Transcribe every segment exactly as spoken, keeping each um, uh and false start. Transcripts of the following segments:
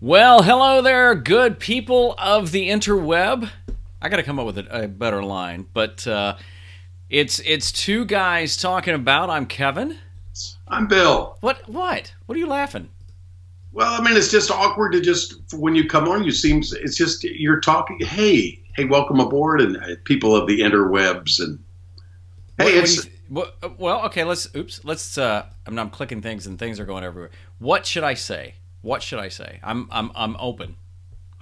Well, hello there, good people of the interweb. I got to come up with a, a better line, but uh, it's it's two guys talking about. I'm Kevin. I'm Bill. What? What? What are you laughing? Well, I mean, it's just awkward to just when you come on. You seem it's just you're talking. Hey, hey, welcome aboard, and uh, people of the interwebs, and hey, what, it's. What you, what, well, okay. Let's. Oops. Let's. Uh, I'm, I'm clicking things, and things are going everywhere. What should I say? What should I say? I'm I'm I'm open.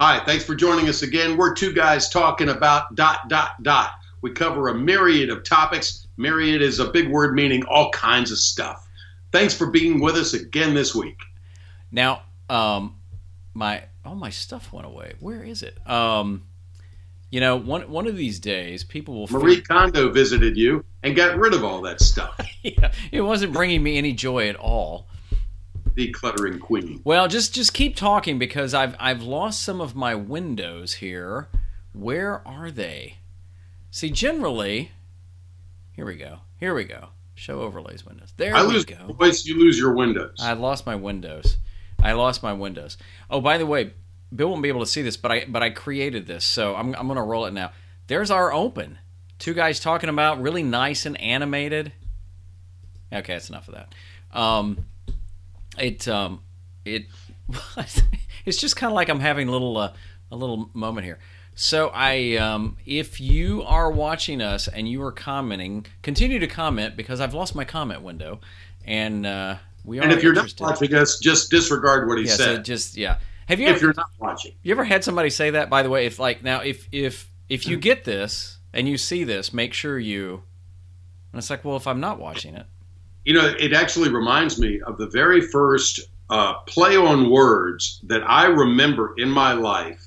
Hi, thanks for joining us again. We're two guys talking about dot dot dot. We cover a myriad of topics. Myriad is a big word meaning all kinds of stuff. Thanks for being with us again this week. Now, um, my all my stuff went away. Where is it? Um, you know, one one of these days, people will. Marie Kondo visited you and got rid of all that stuff. Yeah, it wasn't bringing me any joy at all. Decluttering queen. Well, just just keep talking because I've I've lost some of my windows here. Where are they? See, generally, here we go. Here we go. Show overlays windows. There I we lose, go. Place you lose your windows. I lost my windows. I lost my windows. Oh, by the way, Bill won't be able to see this, but I but I created this, so I'm I'm gonna roll it now. There's our open. Two guys talking about really nice and animated. Okay, that's enough of that. Um. It um it it's just kind of like I'm having a little uh, a little moment here. So I um if you are watching us and you are commenting, continue to comment because I've lost my comment window, and uh, we are. And if you're interested. Not watching us, just disregard what he yeah, said. So just yeah. Have you? If ever, you're not watching, you ever had somebody say that? By the way, if like now if if if you get this and you see this, make sure you. And it's like, well, if I'm not watching it. You know, it actually reminds me of the very first uh, play on words that I remember in my life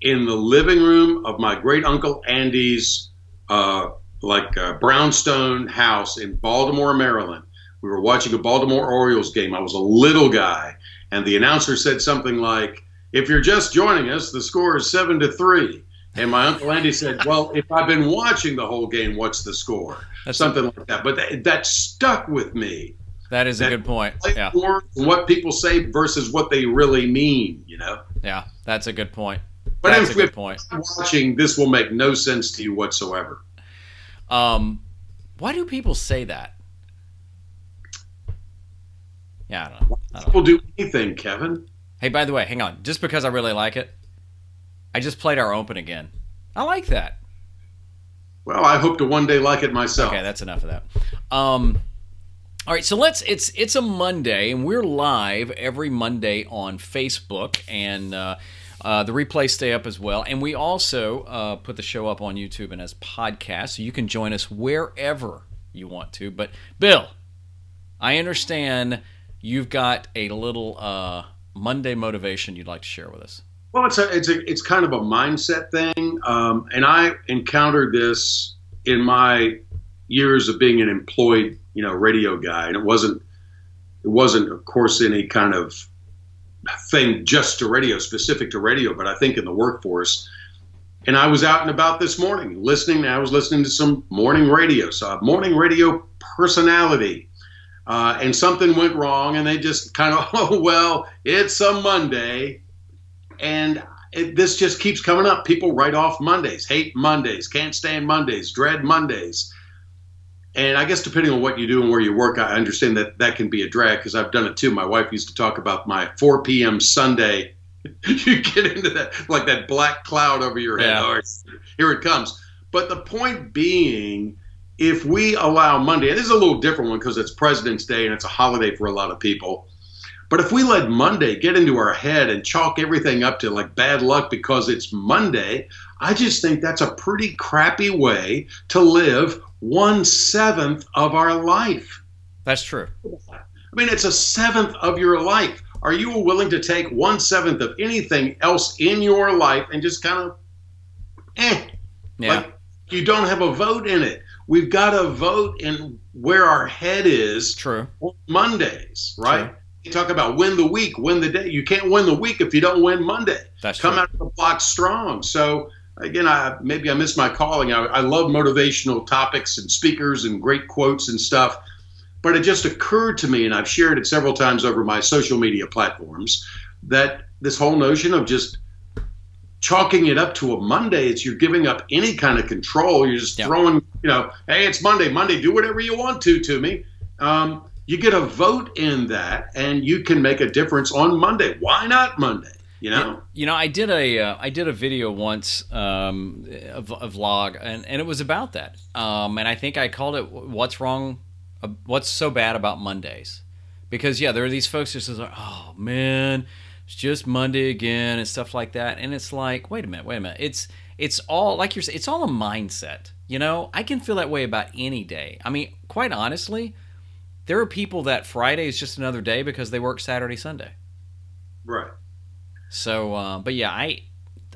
in the living room of my great uncle Andy's uh, like uh, brownstone house in Baltimore, Maryland. We were watching a Baltimore Orioles game. I was a little guy, and the announcer said something like, "If you're just joining us, the score is seven to three." And my Uncle Andy said, well, if I've been watching the whole game, what's the score? That's something like that. But that, that stuck with me. That is that a good point. Yeah. What people say versus what they really mean, you know? Yeah, that's a good point. But that's if a good point. Watching, this will make no sense to you whatsoever. Um, why do people say that? Yeah, I don't know. I don't people know. do anything, Kevin. Hey, by the way, hang on. Just because I really like it. I just played our open again. I like that. Well, I hope to one day like it myself. Okay, that's enough of that. Um, all right, so let's. It's it's a Monday, and we're live every Monday on Facebook, and uh, uh, the replays stay up as well. And we also uh, put the show up on YouTube and as podcasts, so you can join us wherever you want to. But Bill, I understand you've got a little uh, Monday motivation you'd like to share with us. Well, it's a, it's a, it's kind of a mindset thing, um, and I encountered this in my years of being an employed, you know, radio guy, and it wasn't, it wasn't, of course, any kind of thing just to radio, specific to radio, but I think in the workforce. And I was out and about this morning, listening. I was listening to some morning radio, so a morning radio personality. Uh, and something went wrong, and they just kind of, oh well, it's a Monday. And it, this just keeps coming up. People write off Mondays, hate Mondays, can't stand Mondays, dread Mondays. And I guess depending on what you do and where you work, I understand that that can be a drag because I've done it too. My wife used to talk about my four p.m. Sunday. You get into that, like that black cloud over your head. Yeah. All right, here it comes. But the point being, if we allow Monday, and this is a little different one because it's President's Day and it's a holiday for a lot of people. But if we let Monday get into our head and chalk everything up to like bad luck because it's Monday, I just think that's a pretty crappy way to live one-seventh of our life. That's true. I mean, it's a seventh of your life. Are you willing to take one-seventh of anything else in your life and just kind of, eh, yeah. Like you don't have a vote in it? We've got to vote in where our head is true. On Mondays, right? True. You talk about win the week, win the day. You can't win the week if you don't win Monday. That's Come true. Out of the block strong. So, again, I, maybe I missed my calling. I, I love motivational topics and speakers and great quotes and stuff. But it just occurred to me, and I've shared it several times over my social media platforms, that this whole notion of just chalking it up to a Monday, it's you're giving up any kind of control. You're just yep. throwing, you know, hey, it's Monday, Monday, do whatever you want to to me. Um, you get a vote in that, and you can make a difference on Monday. Why not Monday? You know, you know, I did a uh, I did a video once, um, a, v- a vlog, and, and it was about that. Um, and I think I called it "What's Wrong? Uh, What's So Bad About Mondays?" Because yeah, there are these folks who say, "Oh man, it's just Monday again" and stuff like that. And it's like, wait a minute, wait a minute. It's it's all like you're saying, it's all a mindset. You know, I can feel that way about any day. I mean, quite honestly, there are people that Friday is just another day because they work Saturday, Sunday. Right. So, uh, but yeah, I,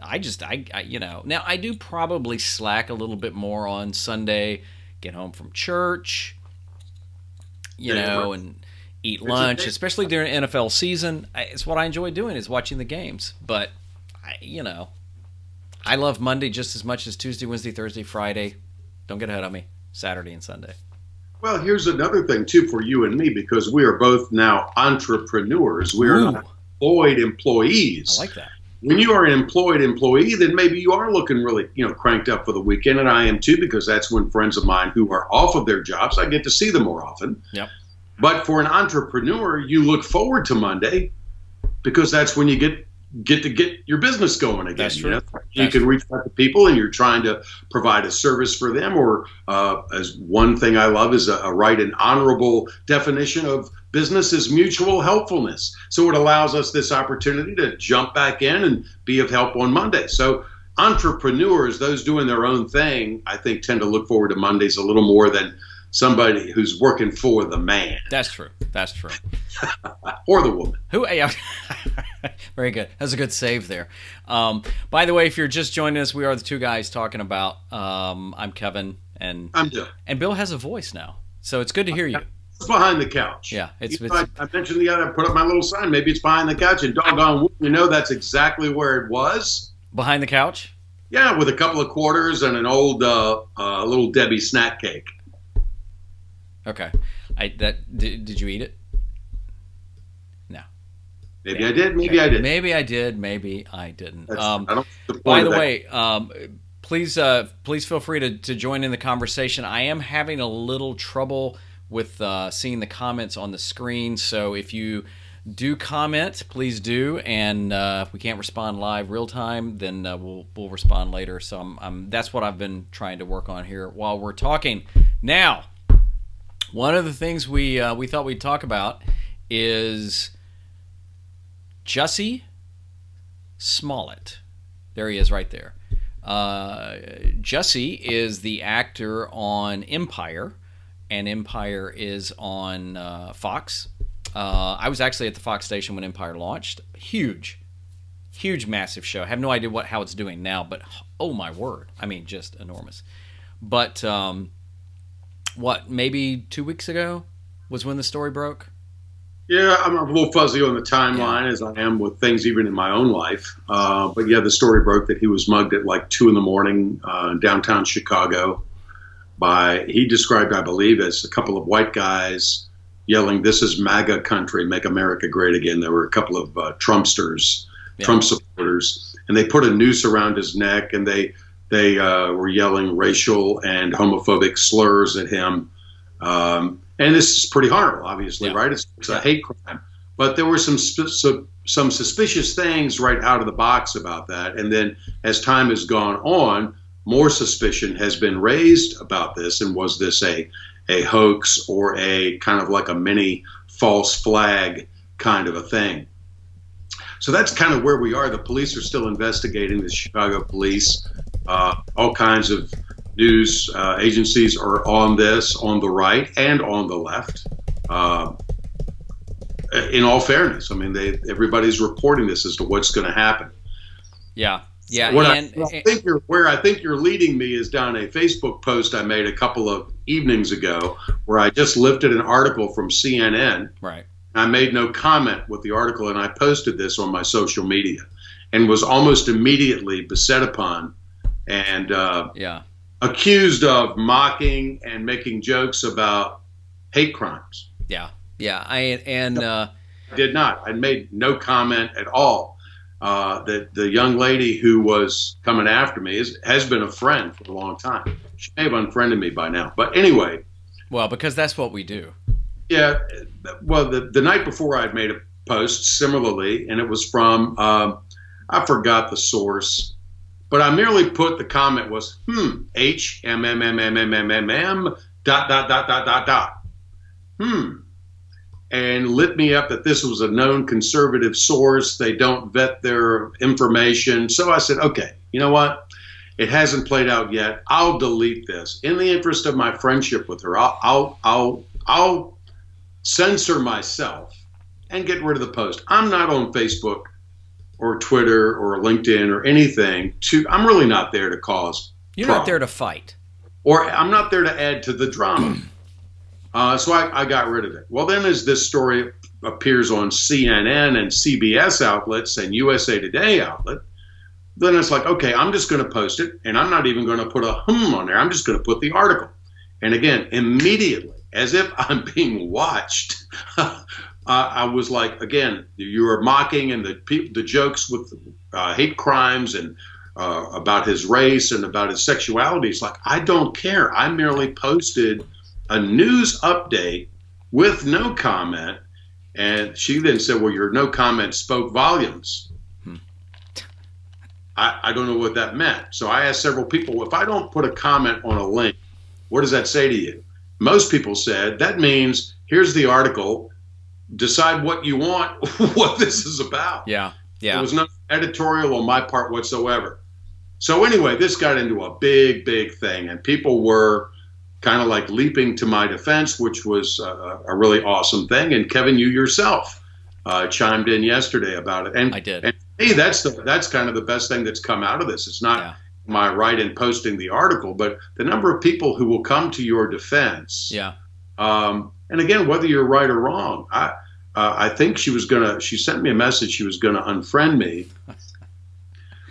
I just, I, I, you know, now I do probably slack a little bit more on Sunday, get home from church, you yeah, know, right. and eat it's lunch, especially during N F L season. I, it's what I enjoy doing is watching the games, but I, you know, I love Monday just as much as Tuesday, Wednesday, Thursday, Friday. Don't get ahead of me. Saturday and Sunday. Well, here's another thing too, for you and me, because we are both now entrepreneurs. We are Ooh. not employed employees. I like that. When you are an employed employee, then maybe you are looking really, you know, cranked up for the weekend, and I am too, because that's when friends of mine who are off of their jobs, I get to see them more often. Yep. But for an entrepreneur, you look forward to Monday because that's when you get get to get your business going again. That's true. You know? You that's can reach out to people, and you're trying to provide a service for them, or uh, as one thing I love is a, a right and honorable definition of business is mutual helpfulness. So it allows us this opportunity to jump back in and be of help on Monday. So entrepreneurs, those doing their own thing, I think tend to look forward to Mondays a little more than somebody who's working for the man. That's true. That's true. Or the woman. Who? Yeah. Very good. That's a good save there. Um, by the way, if you're just joining us, we are the two guys talking about. Um, I'm Kevin, and I'm Bill. And Bill has a voice now, so it's good to hear you. It's behind the couch. Yeah, it's. You know, it's I, I mentioned the other. I put up my little sign. Maybe it's behind the couch, and doggone, you know that's exactly where it was. Behind the couch. Yeah, with a couple of quarters and an old uh, uh, little Debbie snack cake. Okay, I that did, did you eat it? No. Maybe Damn. I did. Maybe okay. I did. Maybe I did. Maybe I didn't. Um, I don't the by the way, um, please uh, please feel free to, to join in the conversation. I am having a little trouble with uh, seeing the comments on the screen, so if you do comment, please do. And uh, if we can't respond live real time, then uh, we'll we'll respond later. So I'm, I'm, that's what I've been trying to work on here while we're talking now. One of the things we uh, we thought we'd talk about is Jussie Smollett. There he is right there. Uh, Jussie is the actor on Empire, and Empire is on uh, Fox. Uh, I was actually at the Fox station when Empire launched. Huge, huge, massive show. I have no idea what how it's doing now, but oh my word. I mean, just enormous. But... Um, What, maybe two weeks ago was when the story broke? Yeah, I'm a little fuzzy on the timeline, yeah. as I am with things even in my own life. Uh, but yeah, the story broke that he was mugged at like two in the morning uh, in downtown Chicago by, he described, I believe, as a couple of white guys yelling, "This is MAGA country, make America great again." There were a couple of uh, Trumpsters, yeah. Trump supporters, and they put a noose around his neck, and they They uh, were yelling racial and homophobic slurs at him. Um, and this is pretty horrible, obviously, yeah. right? It's, it's a hate crime. But there were some su- some suspicious things right out of the box about that. And then as time has gone on, more suspicion has been raised about this. And was this a, a hoax or a kind of like a mini false flag kind of a thing? So that's kind of where we are. The police are still investigating, the Chicago police. Uh, all kinds of news uh, agencies are on this, on the right and on the left. Uh, in all fairness, I mean, they everybody's reporting this as to what's going to happen. Yeah, yeah. What and, I, what and, I think you're, where I think you're leading me is down a Facebook post I made a couple of evenings ago, where I just lifted an article from C N N. Right. I made no comment with the article, and I posted this on my social media and was almost immediately beset upon and uh, yeah. accused of mocking and making jokes about hate crimes. Yeah, yeah. I and uh, I did not. I made no comment at all. uh, the, the young lady who was coming after me is, has been a friend for a long time. She may have unfriended me by now. But anyway. Well, because that's what we do. Yeah. Well, the, the night before I had made a post similarly, and it was from, um, I forgot the source, but I merely put the comment was, hmm, H, M, M, M, M, M, M, M, M, dot, dot, dot, dot, dot, dot. Hmm. And lit me up that this was a known conservative source. They don't vet their information. So I said, okay, you know what? It hasn't played out yet. I'll delete this. In the interest of my friendship with her, I'll, I'll, I'll, I'll censor myself and get rid of the post. I'm not on Facebook or Twitter or LinkedIn or anything to, I'm really not there to cause You're problems. Not there to fight. Or I'm not there to add to the drama. Uh, so I, I got rid of it. Well, then as this story appears on C N N and C B S outlets and U S A Today outlet, then it's like, okay, I'm just going to post it, and I'm not even going to put a hmm on there. I'm just going to put the article. And again, immediately, as if I'm being watched, uh, I was like, again, you are mocking, and the pe- the jokes with uh, hate crimes and uh, about his race and about his sexuality. It's like, I don't care. I merely posted a news update with no comment. And she then said, well, your no comment spoke volumes. Hmm. I, I don't know what that meant. So I asked several people, if I don't put a comment on a link, what does that say to you? Most people said, that means here's the article, decide what you want, what this is about. Yeah, yeah. There was no editorial on my part whatsoever. So anyway, this got into a big, big thing, and people were kind of like leaping to my defense, which was uh, a really awesome thing. And Kevin, you yourself uh, chimed in yesterday about it. And I did. And hey, that's the that's kind of the best thing that's come out of this. It's not yeah. my right in posting the article, but the number of people who will come to your defense. Yeah. Um, and again, whether you're right or wrong, I uh, I think she was gonna. She sent me a message. She was gonna unfriend me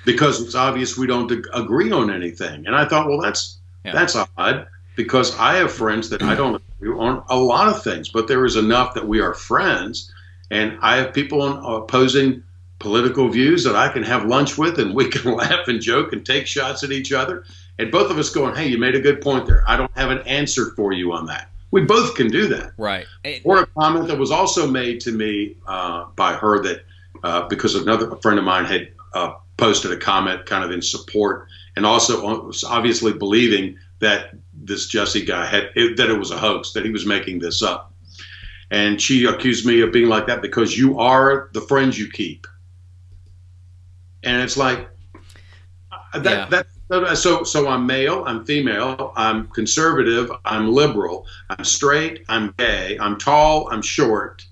because it's obvious we don't agree on anything. And I thought, well, that's yeah. that's odd. Because I have friends that I don't agree on a lot of things, but there is enough that we are friends, and I have people on opposing political views that I can have lunch with, and we can laugh and joke and take shots at each other, and both of us going, hey, you made a good point there. I don't have an answer for you on that. We both can do that. Right. Or a comment that was also made to me uh, by her that uh, because another a friend of mine had uh, posted a comment kind of in support, and also obviously believing that this Jussie guy had, it, that it was a hoax, that he was making this up. And she accused me of being like that because you are the friends you keep. And it's like, that, yeah. that, so, so I'm male, I'm female, I'm conservative, I'm liberal, I'm straight, I'm gay, I'm tall, I'm short.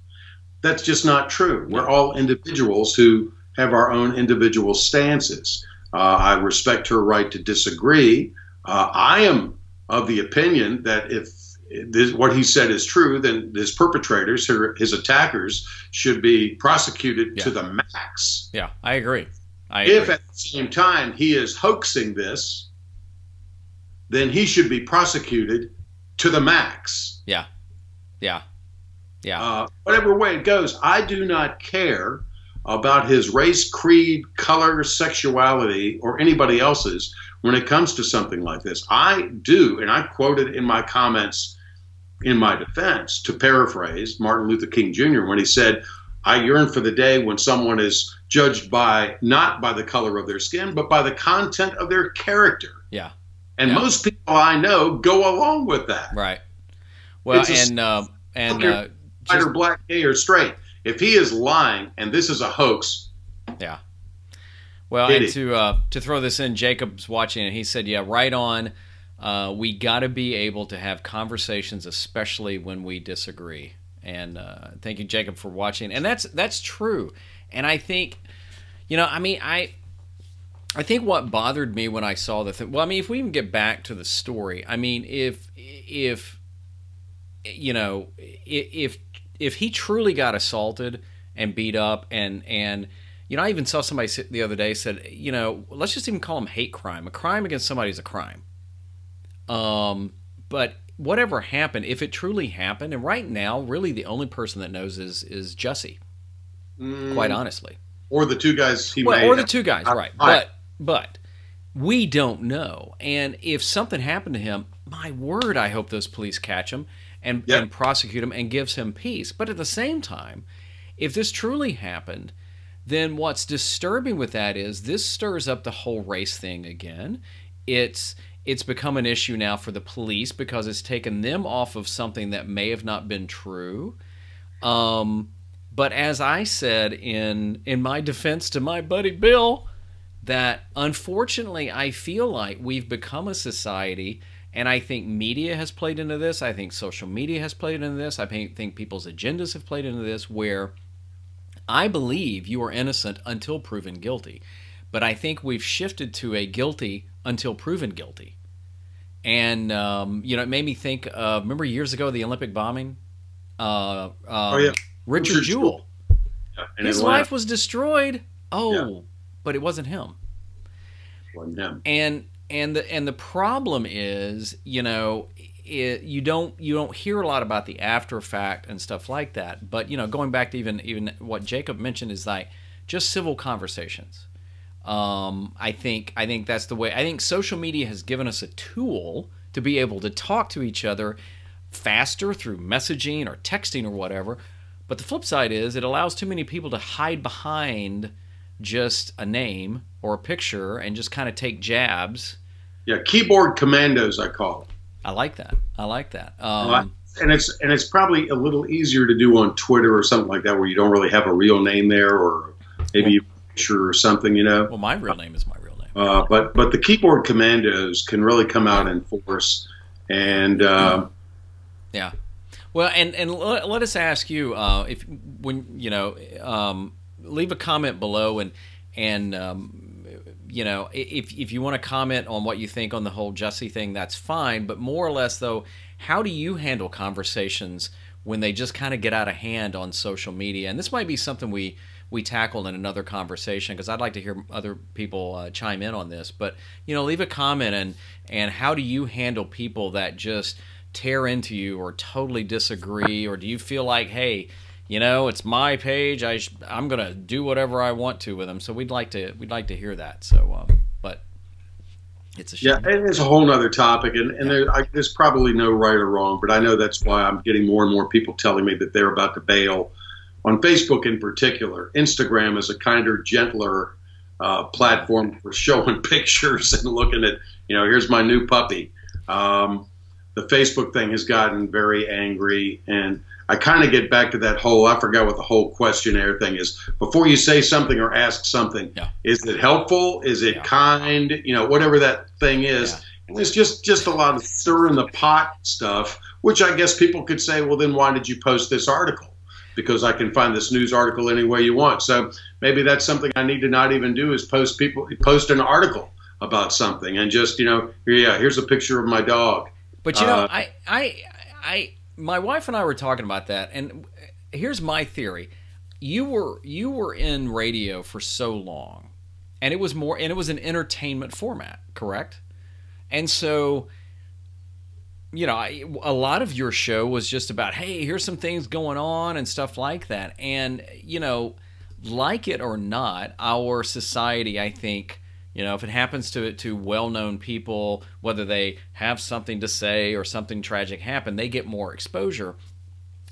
That's just not true. We're all individuals who have our own individual stances. Uh, I respect her right to disagree. Uh, I am of the opinion that if this, what he said is true, then his perpetrators, his attackers, should be prosecuted yeah. to the max. Yeah, I agree. I if agree. At the same time he is hoaxing this, then he should be prosecuted to the max. Yeah, yeah, yeah. Uh, whatever way it goes, I do not care about his race, creed, color, sexuality, or anybody else's when it comes to something like this. I do, and I quoted in my comments in my defense, to paraphrase Martin Luther King Junior when he said, I yearn for the day when someone is judged by, not by the color of their skin, but by the content of their character. Yeah. And yeah. most people I know go along with that. Right. Well, it's and, a, uh, and, uh, white just, or black, gay or straight. If he is lying and this is a hoax. Yeah. Well, and to uh, to throw this in, Jacob's watching, and he said, yeah, right on. Uh, we got to be able to have conversations, especially when we disagree. And uh, thank you, Jacob, for watching. And that's that's true. And I think, you know, I mean, I I think what bothered me when I saw the thing, well, I mean, if we even get back to the story, I mean, if, if you know, if if he truly got assaulted and beat up and and you know, I even saw somebody the other day said, you know, let's just even call them hate crime. A crime against somebody is a crime. Um, but whatever happened, if it truly happened, and right now, really the only person that knows is is Jussie, mm. quite honestly. Or the two guys he well, made. Or the two guys, I, right. I, but but we don't know. And if something happened to him, my word, I hope those police catch him and, yeah. and prosecute him and gives him peace. But at the same time, if this truly happened, then what's disturbing with that is this stirs up the whole race thing again. It's it's become an issue now for the police because it's taken them off of something that may have not been true. Um, but as I said in in my defense to my buddy Bill, that unfortunately I feel like we've become a society, and I think media has played into this. I think social media has played into this. I think people's agendas have played into this, where I believe you are innocent until proven guilty. But I think we've shifted to a guilty until proven guilty. And, um, you know, it made me think of, remember years ago, the Olympic bombing? Uh, um, oh, yeah. Richard, Richard Jewell. Yeah, his Atlanta. life was destroyed. Oh, yeah. But it wasn't him. It wasn't him. And... And the and the problem is, you know, it, you don't you don't hear a lot about the after fact and stuff like that. But you know, going back to even even what Jacob mentioned is like just civil conversations. Um, I think I think that's the way. I think social media has given us a tool to be able to talk to each other faster through messaging or texting or whatever. But the flip side is it allows too many people to hide behind just a name or a picture and just kind of take jabs. Yeah, keyboard commandos, I call it. I like that. I like that. Um, and it's and it's probably a little easier to do on Twitter or something like that, where you don't really have a real name there, or maybe a picture or something, you know. Well, my real name is my real name. Uh, but but the keyboard commandos can really come out in force. And uh, yeah, well, and and let, let us ask you uh, if when you know um, leave a comment below and and. Um, You know, if if you want to comment on what you think on the whole Jussie thing, that's fine. But more or less, though, how do you handle conversations when they just kind of get out of hand on social media? And this might be something we, we tackle in another conversation, because I'd like to hear other people uh, chime in on this. But, you know, leave a comment, and, and how do you handle people that just tear into you or totally disagree? Or do you feel like, hey... You know, it's my page. I sh- I'm gonna do whatever I want to with them. So we'd like to we'd like to hear that. So, um, but it's a shame. Yeah, and it's a whole other topic, and and yeah. there, I, there's probably no right or wrong, but I know that's why I'm getting more and more people telling me that they're about to bail on Facebook in particular. Instagram is a kinder, gentler uh, platform for showing pictures and looking at, you know, here's my new puppy. Um, the Facebook thing has gotten very angry, and I kind of get back to that whole, I forgot what the whole questionnaire thing is. Before you say something or ask something, yeah. is it helpful? Is it yeah. kind? You know, whatever that thing is. Yeah. And it's just, just a lot of stir in the pot stuff, which I guess people could say, well, then why did you post this article? Because I can find this news article any way you want. So maybe that's something I need to not even do, is post people, post an article about something and just, you know, yeah, here's a picture of my dog. But you know, uh, I, I, I, my wife and I were talking about that, and here's my theory. You were you were in radio for so long, and it was more and it was an entertainment format, correct? And so, you know, I, a lot of your show was just about, hey, here's some things going on and stuff like that. And, you know, like it or not, our society, I think, you know, if it happens to to well-known people, whether they have something to say or something tragic happened, they get more exposure.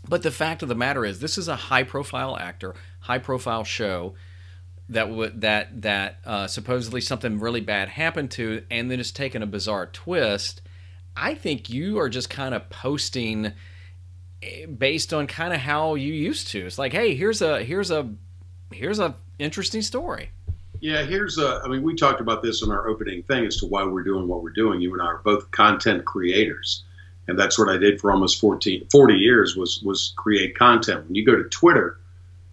But the fact of the matter is, this is a high-profile actor, high-profile show that w- that that uh, supposedly something really bad happened to, and then it's taken a bizarre twist. I think you are just kind of posting based on kind of how you used to. It's like, hey, here's a here's a here's a interesting story. Yeah, here's a, I mean, we talked about this in our opening thing as to why we're doing what we're doing. You and I are both content creators, and that's what I did for almost fourteen, forty years was, was create content. When you go to Twitter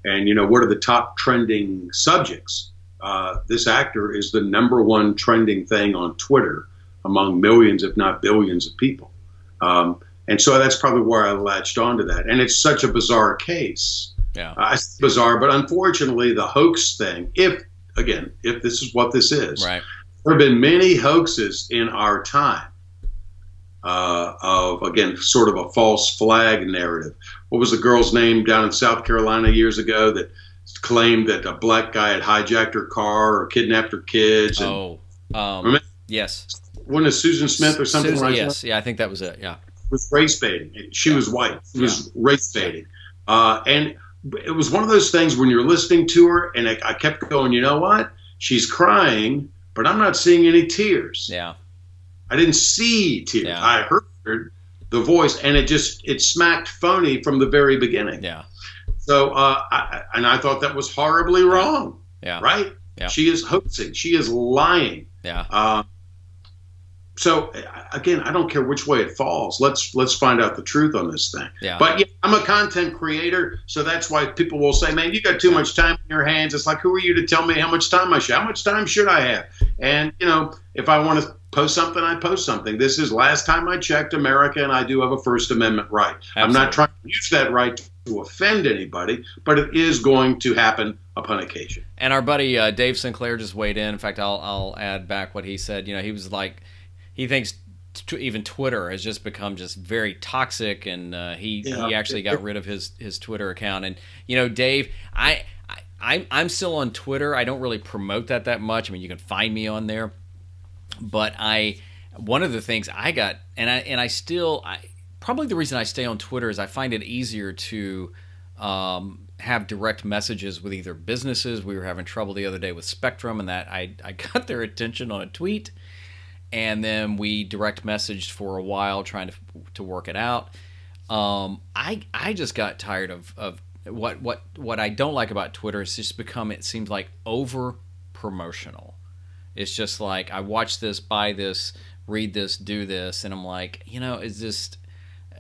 and, you know, what are the top trending subjects? Uh, this actor is the number one trending thing on Twitter among millions, if not billions of people. Um, and so that's probably where I latched onto that. And it's such a bizarre case. Yeah, uh, it's bizarre, but unfortunately the hoax thing, if Again, if this is what this is, right. There have been many hoaxes in our time uh, of, again, sort of a false flag narrative. What was the girl's name down in South Carolina years ago that claimed that a black guy had hijacked her car or kidnapped her kids. And, oh, um, yes. Wasn't it Susan Smith or something Susan, like yes. that? Yes, yeah, I think that was it, yeah. It was race baiting. She yeah. was white. It was yeah. race baiting. Uh, and it was one of those things when you're listening to her, and I, I kept going, you know what? She's crying, but I'm not seeing any tears. Yeah. I didn't see tears. Yeah. I heard the voice, and it just, it smacked phony from the very beginning. Yeah. So, uh, I, and I thought that was horribly wrong. Yeah. Right? Yeah. She is hoaxing. She is lying. Yeah. Uh, so, again, I don't care which way it falls. Let's let's find out the truth on this thing. Yeah. But yeah, I'm a content creator, so that's why people will say, man, you got too much time on your hands. It's like, who are you to tell me how much time I should? How much time should I have? And, you know, if I want to post something, I post something. This is last time I checked America, and I do have a First Amendment right. Absolutely. I'm not trying to use that right to offend anybody, but it is going to happen upon occasion. And our buddy uh, Dave Sinclair just weighed in. In fact, I'll I'll add back what he said. You know, he was like, he thinks t- even Twitter has just become just very toxic, and uh, he yeah. he actually got rid of his, his Twitter account. And you know, Dave, I, I I'm I'm still on Twitter. I don't really promote that that much. I mean, you can find me on there, but I one of the things I got, and I and I still I, probably the reason I stay on Twitter is I find it easier to um, have direct messages with either businesses. We were having trouble the other day with Spectrum, and that I I got their attention on a tweet. And then we direct messaged for a while trying to to work it out. Um, I I just got tired of, of what what what I don't like about Twitter is just become, it seems like, over promotional. It's just like, I watch this, buy this, read this, do this, and I'm like, you know, it's just,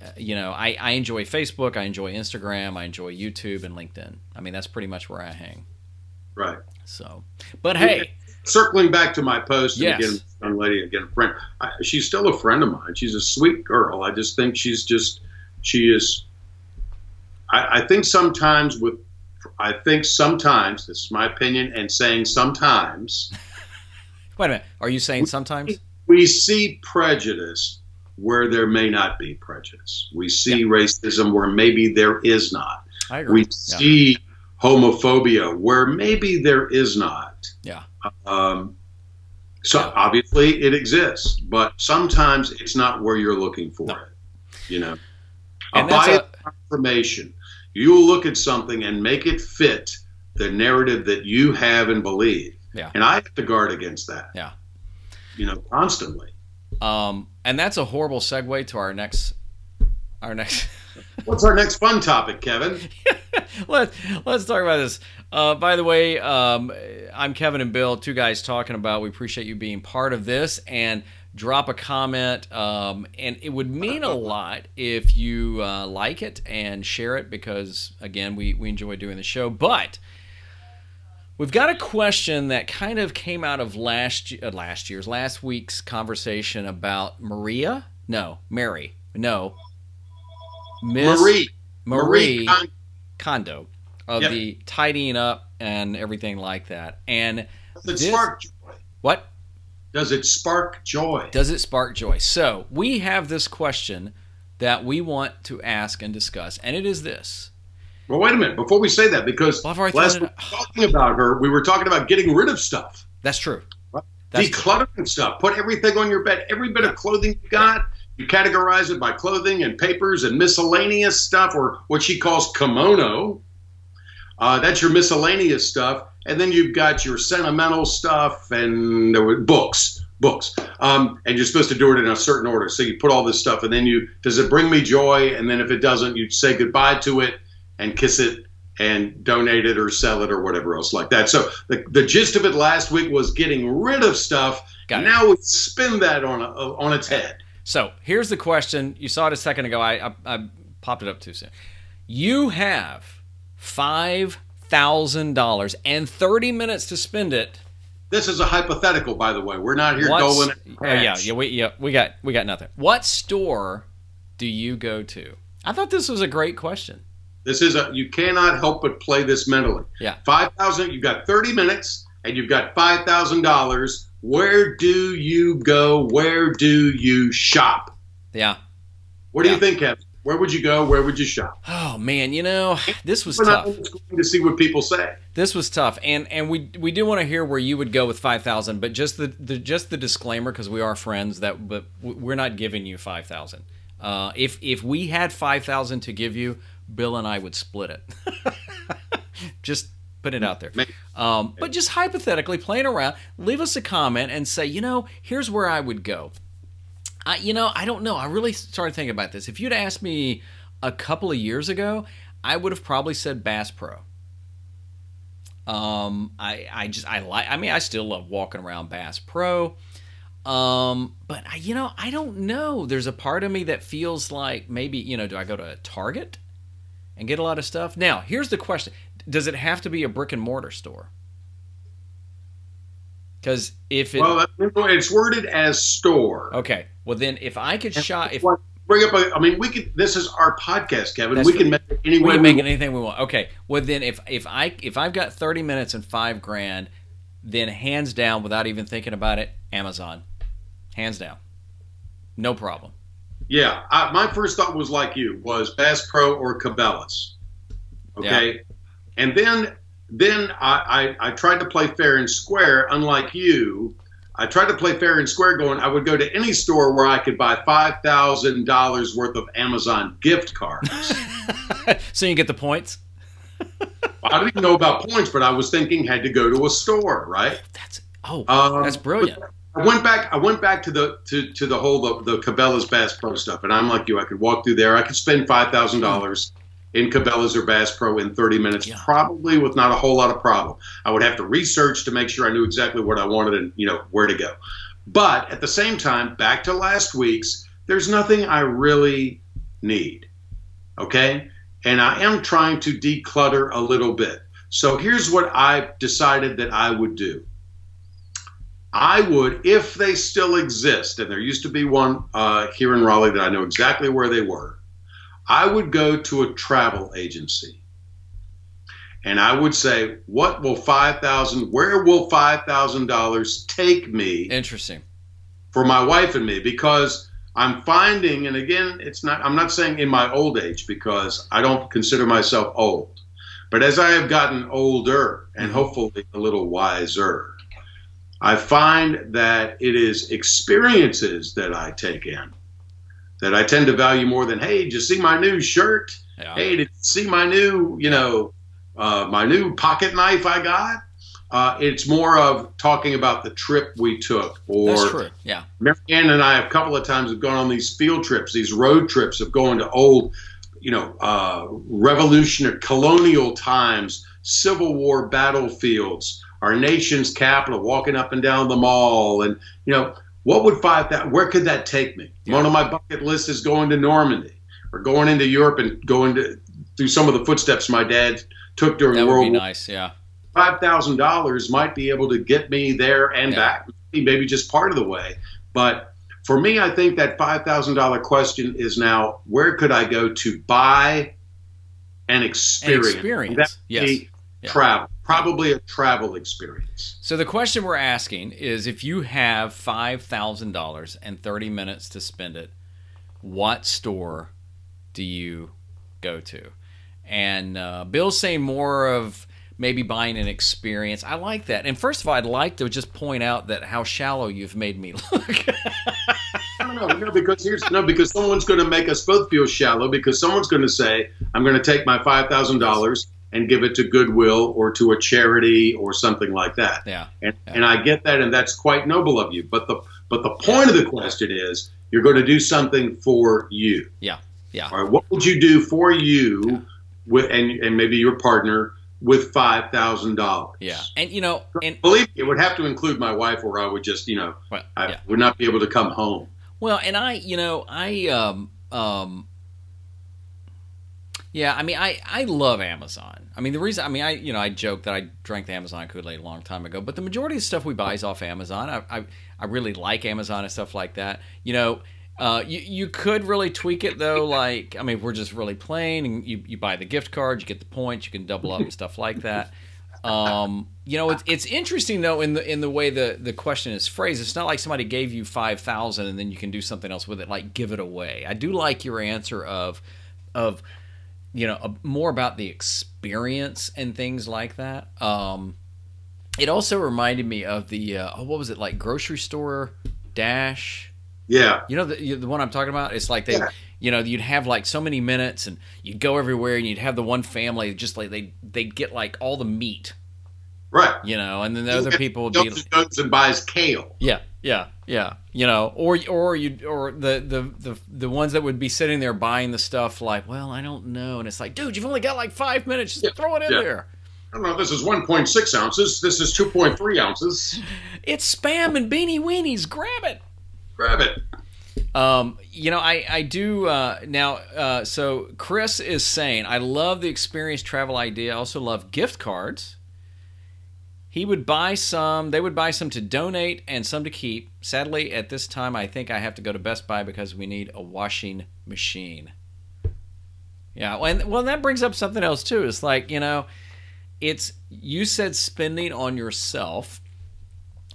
uh, you know, I, I enjoy Facebook, I enjoy Instagram, I enjoy YouTube and LinkedIn. I mean, that's pretty much where I hang. Right. So, but hey. Circling back to my post, and yes. again, young lady, again, a friend. I, she's still a friend of mine. She's a sweet girl. I just think she's just, she is, I, I think sometimes with, I think sometimes, this is my opinion, and saying sometimes. Wait a minute. Are you saying sometimes? We, we see prejudice where there may not be prejudice. We see yeah. racism where maybe there is not. I agree. We yeah. see homophobia where maybe there is not. Yeah. Um, so yeah. obviously it exists, but sometimes it's not where you're looking for no. it. You know, and a bias a- confirmation. You'll look at something and make it fit the narrative that you have and believe. Yeah. And I have to guard against that. Yeah. You know, constantly. Um, and that's a horrible segue to our next, our next. What's our next fun topic, Kevin? Let's let's talk about this. Uh, by the way, um, I'm Kevin and Bill, two guys talking about. We appreciate you being part of this, and drop a comment. Um, and it would mean a lot if you uh, like it and share it, because again, we we enjoy doing the show. But we've got a question that kind of came out of last uh, last year's last week's conversation about Maria. No, Mary. No, Miss Marie. Marie. Marie. Kondo of yep. the tidying up and everything like that. And does it this, spark joy? What? Does it spark joy? Does it spark joy? So we have this question that we want to ask and discuss, and it is this. Well, wait a minute. Before we say that, because Before last we were talking about her, we were talking about getting rid of stuff. That's true. Right? That's Decluttering true. Stuff. Put everything on your bed. Every bit of clothing you got. Yeah. You categorize it by clothing and papers and miscellaneous stuff, or what she calls kimono. Uh, that's your miscellaneous stuff. And then you've got your sentimental stuff and there were books, books. Um, and you're supposed to do it in a certain order. So you put all this stuff, and then you, does it bring me joy? And then if it doesn't, you say goodbye to it and kiss it and donate it or sell it or whatever else like that. So the, the gist of it last week was getting rid of stuff. Got it. Now we spin that on a, on its head. So here's the question. You saw it a second ago. I, I, I popped it up too soon. You have five thousand dollars and thirty minutes to spend it. This is a hypothetical, by the way. We're not here What's, going. Oh yeah, yeah, we yeah we got we got nothing. What store do you go to? I thought this was a great question. This is a you cannot help but play this mentally. Yeah, five thousand. You've got thirty minutes and you've got five thousand dollars. Where do you go? Where do you shop? Yeah. What do yeah. you think, Kevin? Where would you go? Where would you shop? Oh man, you know, this was We're tough. Not going to see what people say. This was tough, and and we we do want to hear where you would go with five thousand, but just the, the just the disclaimer, because we are friends, that but we're not giving you five thousand. Uh, if if we had five thousand to give you, Bill and I would split it. Just put it out there. Um, but just hypothetically, playing around, leave us a comment and say, you know, here's where I would go. I, you know, I don't know. I really started thinking about this. If you'd asked me a couple of years ago, I would have probably said Bass Pro. Um, I, I just, I like, I mean, I still love walking around Bass Pro. Um, but I, you know, I don't know. There's a part of me that feels like maybe, you know, do I go to Target and get a lot of stuff? Now, here's the question. Does it have to be a brick and mortar store? Because if it... Well, it's worded as store. Okay. Well, then if I could shop... If, bring up a, I mean, we could... This is our podcast, Kevin. We can, we, make any we can make we want. anything we want. Okay. Well, then if if I, if I've got thirty minutes and five grand, then hands down, without even thinking about it, Amazon. Hands down. No problem. Yeah. I, my first thought was like you, was Bass Pro or Cabela's. Okay? Yeah. And then... Then I, I, I tried to play fair and square, unlike you. I tried to play fair and square going, I would go to any store where I could buy five thousand dollars worth of Amazon gift cards. So you get the points? I didn't know about points, but I was thinking had to go to a store, right? That's oh, um, that's brilliant. I went back I went back to the to, to the whole the, the Cabela's Bass Pro stuff, and I'm like you, I could walk through there, I could spend five thousand dollars in Cabela's or Bass Pro in thirty minutes, yeah. Probably with not a whole lot of problem. I would have to research to make sure I knew exactly what I wanted and, you know, where to go. But at the same time, back to last week's, there's nothing I really need, okay? And I am trying to declutter a little bit. So here's what I decided that I would do. I would, if they still exist, and there used to be one uh, here in Raleigh that I know exactly where they were, I would go to a travel agency and I would say, what will five thousand, where will five thousand dollars take me? Interesting. For my wife and me, because I'm finding, and again, it's not, I'm not saying in my old age because I don't consider myself old, but as I have gotten older and hopefully a little wiser, I find that it is experiences that I take in that I tend to value more than, hey, did you see my new shirt? Yeah. Hey, did you see my new, you know, uh, my new pocket knife I got? Uh, it's more of talking about the trip we took. Or that's true, yeah. Marianne and I a couple of times have gone on these field trips, these road trips of going to old, you know, uh, revolutionary, colonial times, Civil War battlefields, our nation's capital, walking up and down the mall and, you know, what would five that? Where could that take me? Yeah. One of my bucket lists is going to Normandy, or going into Europe and going to through some of the footsteps my dad took during World War. That would be nice, yeah. Five thousand dollars might be able to get me there and yeah. back, maybe just part of the way. But for me, I think that five thousand dollar question is now: where could I go to buy an experience? An experience, that yes. Yeah. Travel. Probably a travel experience. So the question we're asking is, if you have five thousand dollars and thirty minutes to spend it, what store do you go to? And uh, Bill's saying more of maybe buying an experience. I like that. And first of all, I'd like to just point out that how shallow you've made me look. I don't know, no, because here's no, because someone's going to make us both feel shallow, because someone's going to say, I'm going to take my five thousand dollars and give it to Goodwill or to a charity or something like that. Yeah. And, yeah. and I get that, and that's quite noble of you. But the but the point yeah. of the question is, you're going to do something for you. Yeah. Yeah. All right. What would you do for you yeah. with and and maybe your partner with five thousand dollars? Yeah. And you know, and believe me, it would have to include my wife, or I would just you know well, I yeah. would not be able to come home. Well, and I you know I um um. Yeah, I mean, I, I love Amazon. I mean, the reason, I mean, I you know, I joke that I drank the Amazon Kool-Aid a long time ago, but the majority of the stuff we buy is off Amazon. I I, I really like Amazon and stuff like that. You know, uh, you, you could really tweak it, though. Like, I mean, we're just really plain, and you, you buy the gift card, you get the points, you can double up and stuff like that. Um, you know, it's it's interesting though in the in the way the, the question is phrased. It's not like somebody gave you five thousand and then you can do something else with it, like give it away. I do like your answer of of you know a, more about the experience and things like that. Um, it also reminded me of the uh, oh, what was it like grocery store dash? Yeah, you know the the one I'm talking about. It's like they. Yeah. You know, you'd have like so many minutes and you'd go everywhere and you'd have the one family just like they they'd get like all the meat. Right. You know, and then the other people would be goes and buys kale. Yeah, yeah, yeah. You know, or or you or the, the the the ones that would be sitting there buying the stuff like, well, I don't know. And it's like, dude, you've only got like five minutes, just yeah, throw it in yeah. there. I don't know, this is one point six ounces, this is two point three ounces. It's Spam and Beanie Weenies, grab it. Grab it. Um, you know, I, I do, uh, now, uh, so Chris is saying, I love the experience travel idea. I also love gift cards. He would buy some, they would buy some to donate and some to keep. Sadly, at this time, I think I have to go to Best Buy because we need a washing machine. Yeah. Well, and, well, that brings up something else too. It's like, you know, it's, you said spending on yourself.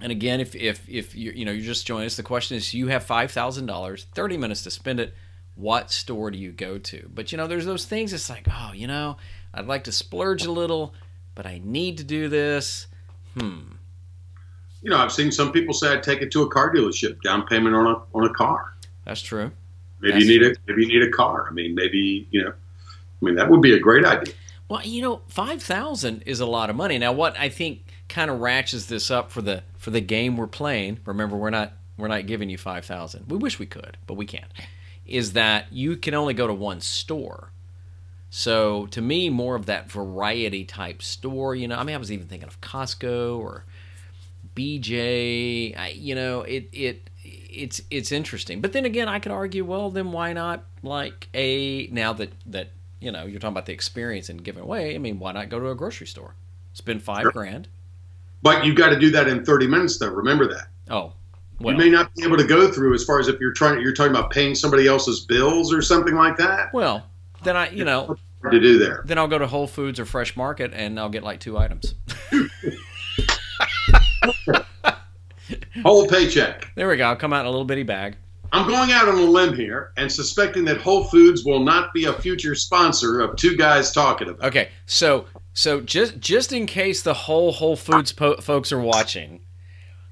And again, if if if you you know you're just joining us, the question is: you have five thousand dollars, thirty minutes to spend it. What store do you go to? But you know, there's those things. It's like, oh, you know, I'd like to splurge a little, but I need to do this. Hmm. You know, I've seen some people say, I'd take it to a car dealership, down payment on a on a car. That's true. Maybe That's you need true. a maybe you need a car. I mean, maybe you know, I mean, that would be a great idea. Well, you know, five thousand is a lot of money. Now, what I think kind of ratchets this up for the for the game we're playing. Remember, we're not we're not giving you five thousand. We wish we could, but we can't. Is that you can only go to one store. So to me, more of that variety type store. You know, I mean, I was even thinking of Costco or B J. I, you know, it it it's it's interesting. But then again, I could argue, well, then why not like a now that that you know you're talking about the experience and giving away. I mean, why not go to a grocery store, spend five sure. grand. But you've got to do that in thirty minutes, though. Remember that. Oh, well. You may not be able to go through as far as if you're trying. You're talking about paying somebody else's bills or something like that. Well, then I, you know, to do there. Then I'll go to Whole Foods or Fresh Market, and I'll get like two items. Whole paycheck. There we go. I'll come out in a little bitty bag. I'm going out on a limb here and suspecting that Whole Foods will not be a future sponsor of Two Guys Talking About. Okay, so. So just just in case the whole Whole Foods po- folks are watching,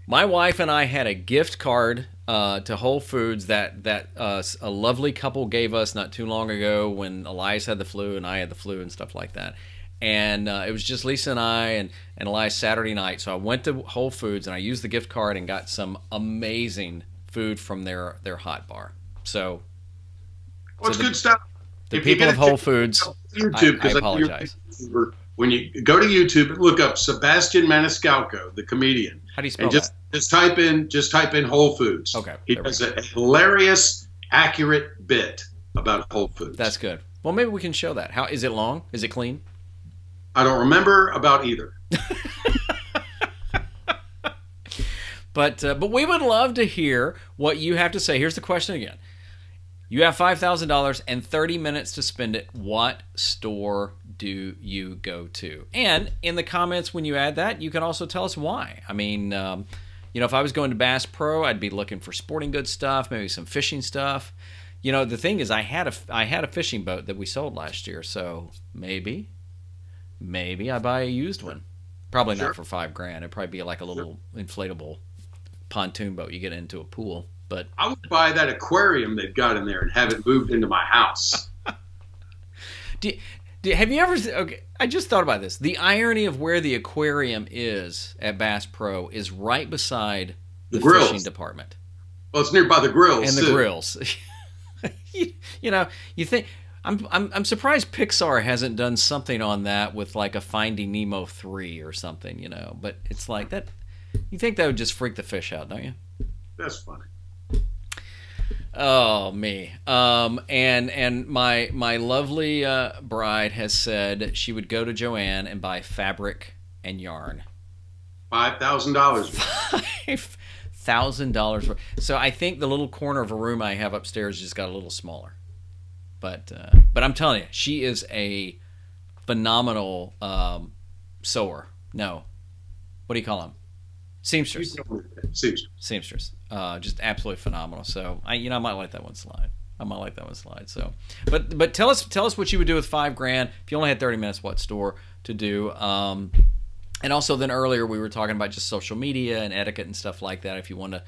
my wife and I had a gift card uh, to Whole Foods that that uh, a lovely couple gave us not too long ago when Elias had the flu and I had the flu and stuff like that. And uh, it was just Lisa and I and, and Elias Saturday night. So I went to Whole Foods and I used the gift card and got some amazing food from their, their hot bar. So what's so good stuff? The if people of Whole Foods, YouTube, I, I apologize. When you go to YouTube, look up Sebastian Maniscalco, the comedian. How do you spell and just, that? Just type in, just type in Whole Foods. Okay. He does a hilarious, accurate bit about Whole Foods. That's good. Well, maybe we can show that. How is it long? Is it clean? I don't remember about either. but uh, but we would love to hear what you have to say. Here's the question again. You have five thousand dollars and thirty minutes to spend it. What store do you go to? And in the comments when you add that, you can also tell us why. I mean, um, you know, if I was going to Bass Pro, I'd be looking for sporting goods stuff, maybe some fishing stuff. You know, the thing is I had a, I had a fishing boat that we sold last year, so maybe, maybe I buy a used one. Probably sure. not for five grand. It'd probably be like a little sure. inflatable pontoon boat you get into a pool. But I would buy that aquarium they've got in there and have it moved into my house. do, do, have you ever... Okay, I just thought about this. The irony of where the aquarium is at Bass Pro is right beside the, the fishing department. Well, it's nearby the grills. And the too. grills. you, you know, you think... I'm, I'm I'm surprised Pixar hasn't done something on that with like a Finding Nemo three or something, you know. But it's like that... You think that would just freak the fish out, don't you? That's funny. Oh me, um, and and my my lovely uh, bride has said she would go to Joanne and buy fabric and yarn. Five thousand dollars. Five thousand dollars. So I think the little corner of a room I have upstairs just got a little smaller. But uh, but I'm telling you, she is a phenomenal um, sewer. No. What do you call them? Seamstress. Seamstress. Seamstress. Uh, just absolutely phenomenal. So I, you know, I might like that one slide. I might like that one slide. So, but but tell us tell us what you would do with five grand if you only had thirty minutes. What store to do? Um, and also then earlier we were talking about just social media and etiquette and stuff like that. If you want to,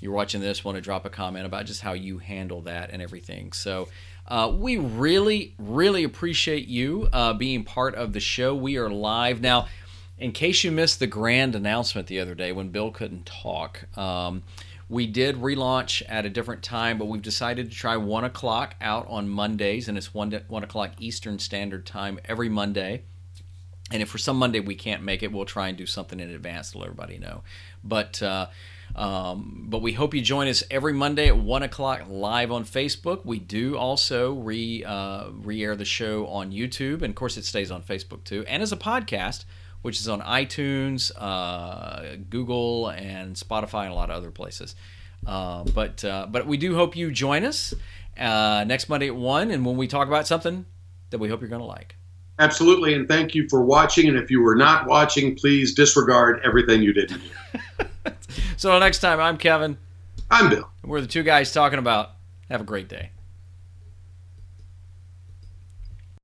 you're watching this, want to drop a comment about just how you handle that and everything. So. Uh, we really, really appreciate you uh, being part of the show. We are live now. In case you missed the grand announcement the other day when Bill couldn't talk, um, we did relaunch at a different time, but we've decided to try one o'clock out on Mondays, and it's one one o'clock Eastern Standard Time every Monday. And if for some Monday we can't make it, we'll try and do something in advance to let everybody know. But uh, um, but we hope you join us every Monday at one o'clock live on Facebook. We do also re, uh, re-air the show on YouTube. And, of course, it stays on Facebook, too. And as a podcast, which is on iTunes, uh, Google, and Spotify, and a lot of other places. Uh, but, uh, but we do hope you join us uh, next Monday at one. And when we talk about something that we hope you're going to like. Absolutely, and thank you for watching. And if you were not watching, please disregard everything you didn't hear. So until next time, I'm Kevin. I'm Bill. And we're the two guys talking about. Have a great day.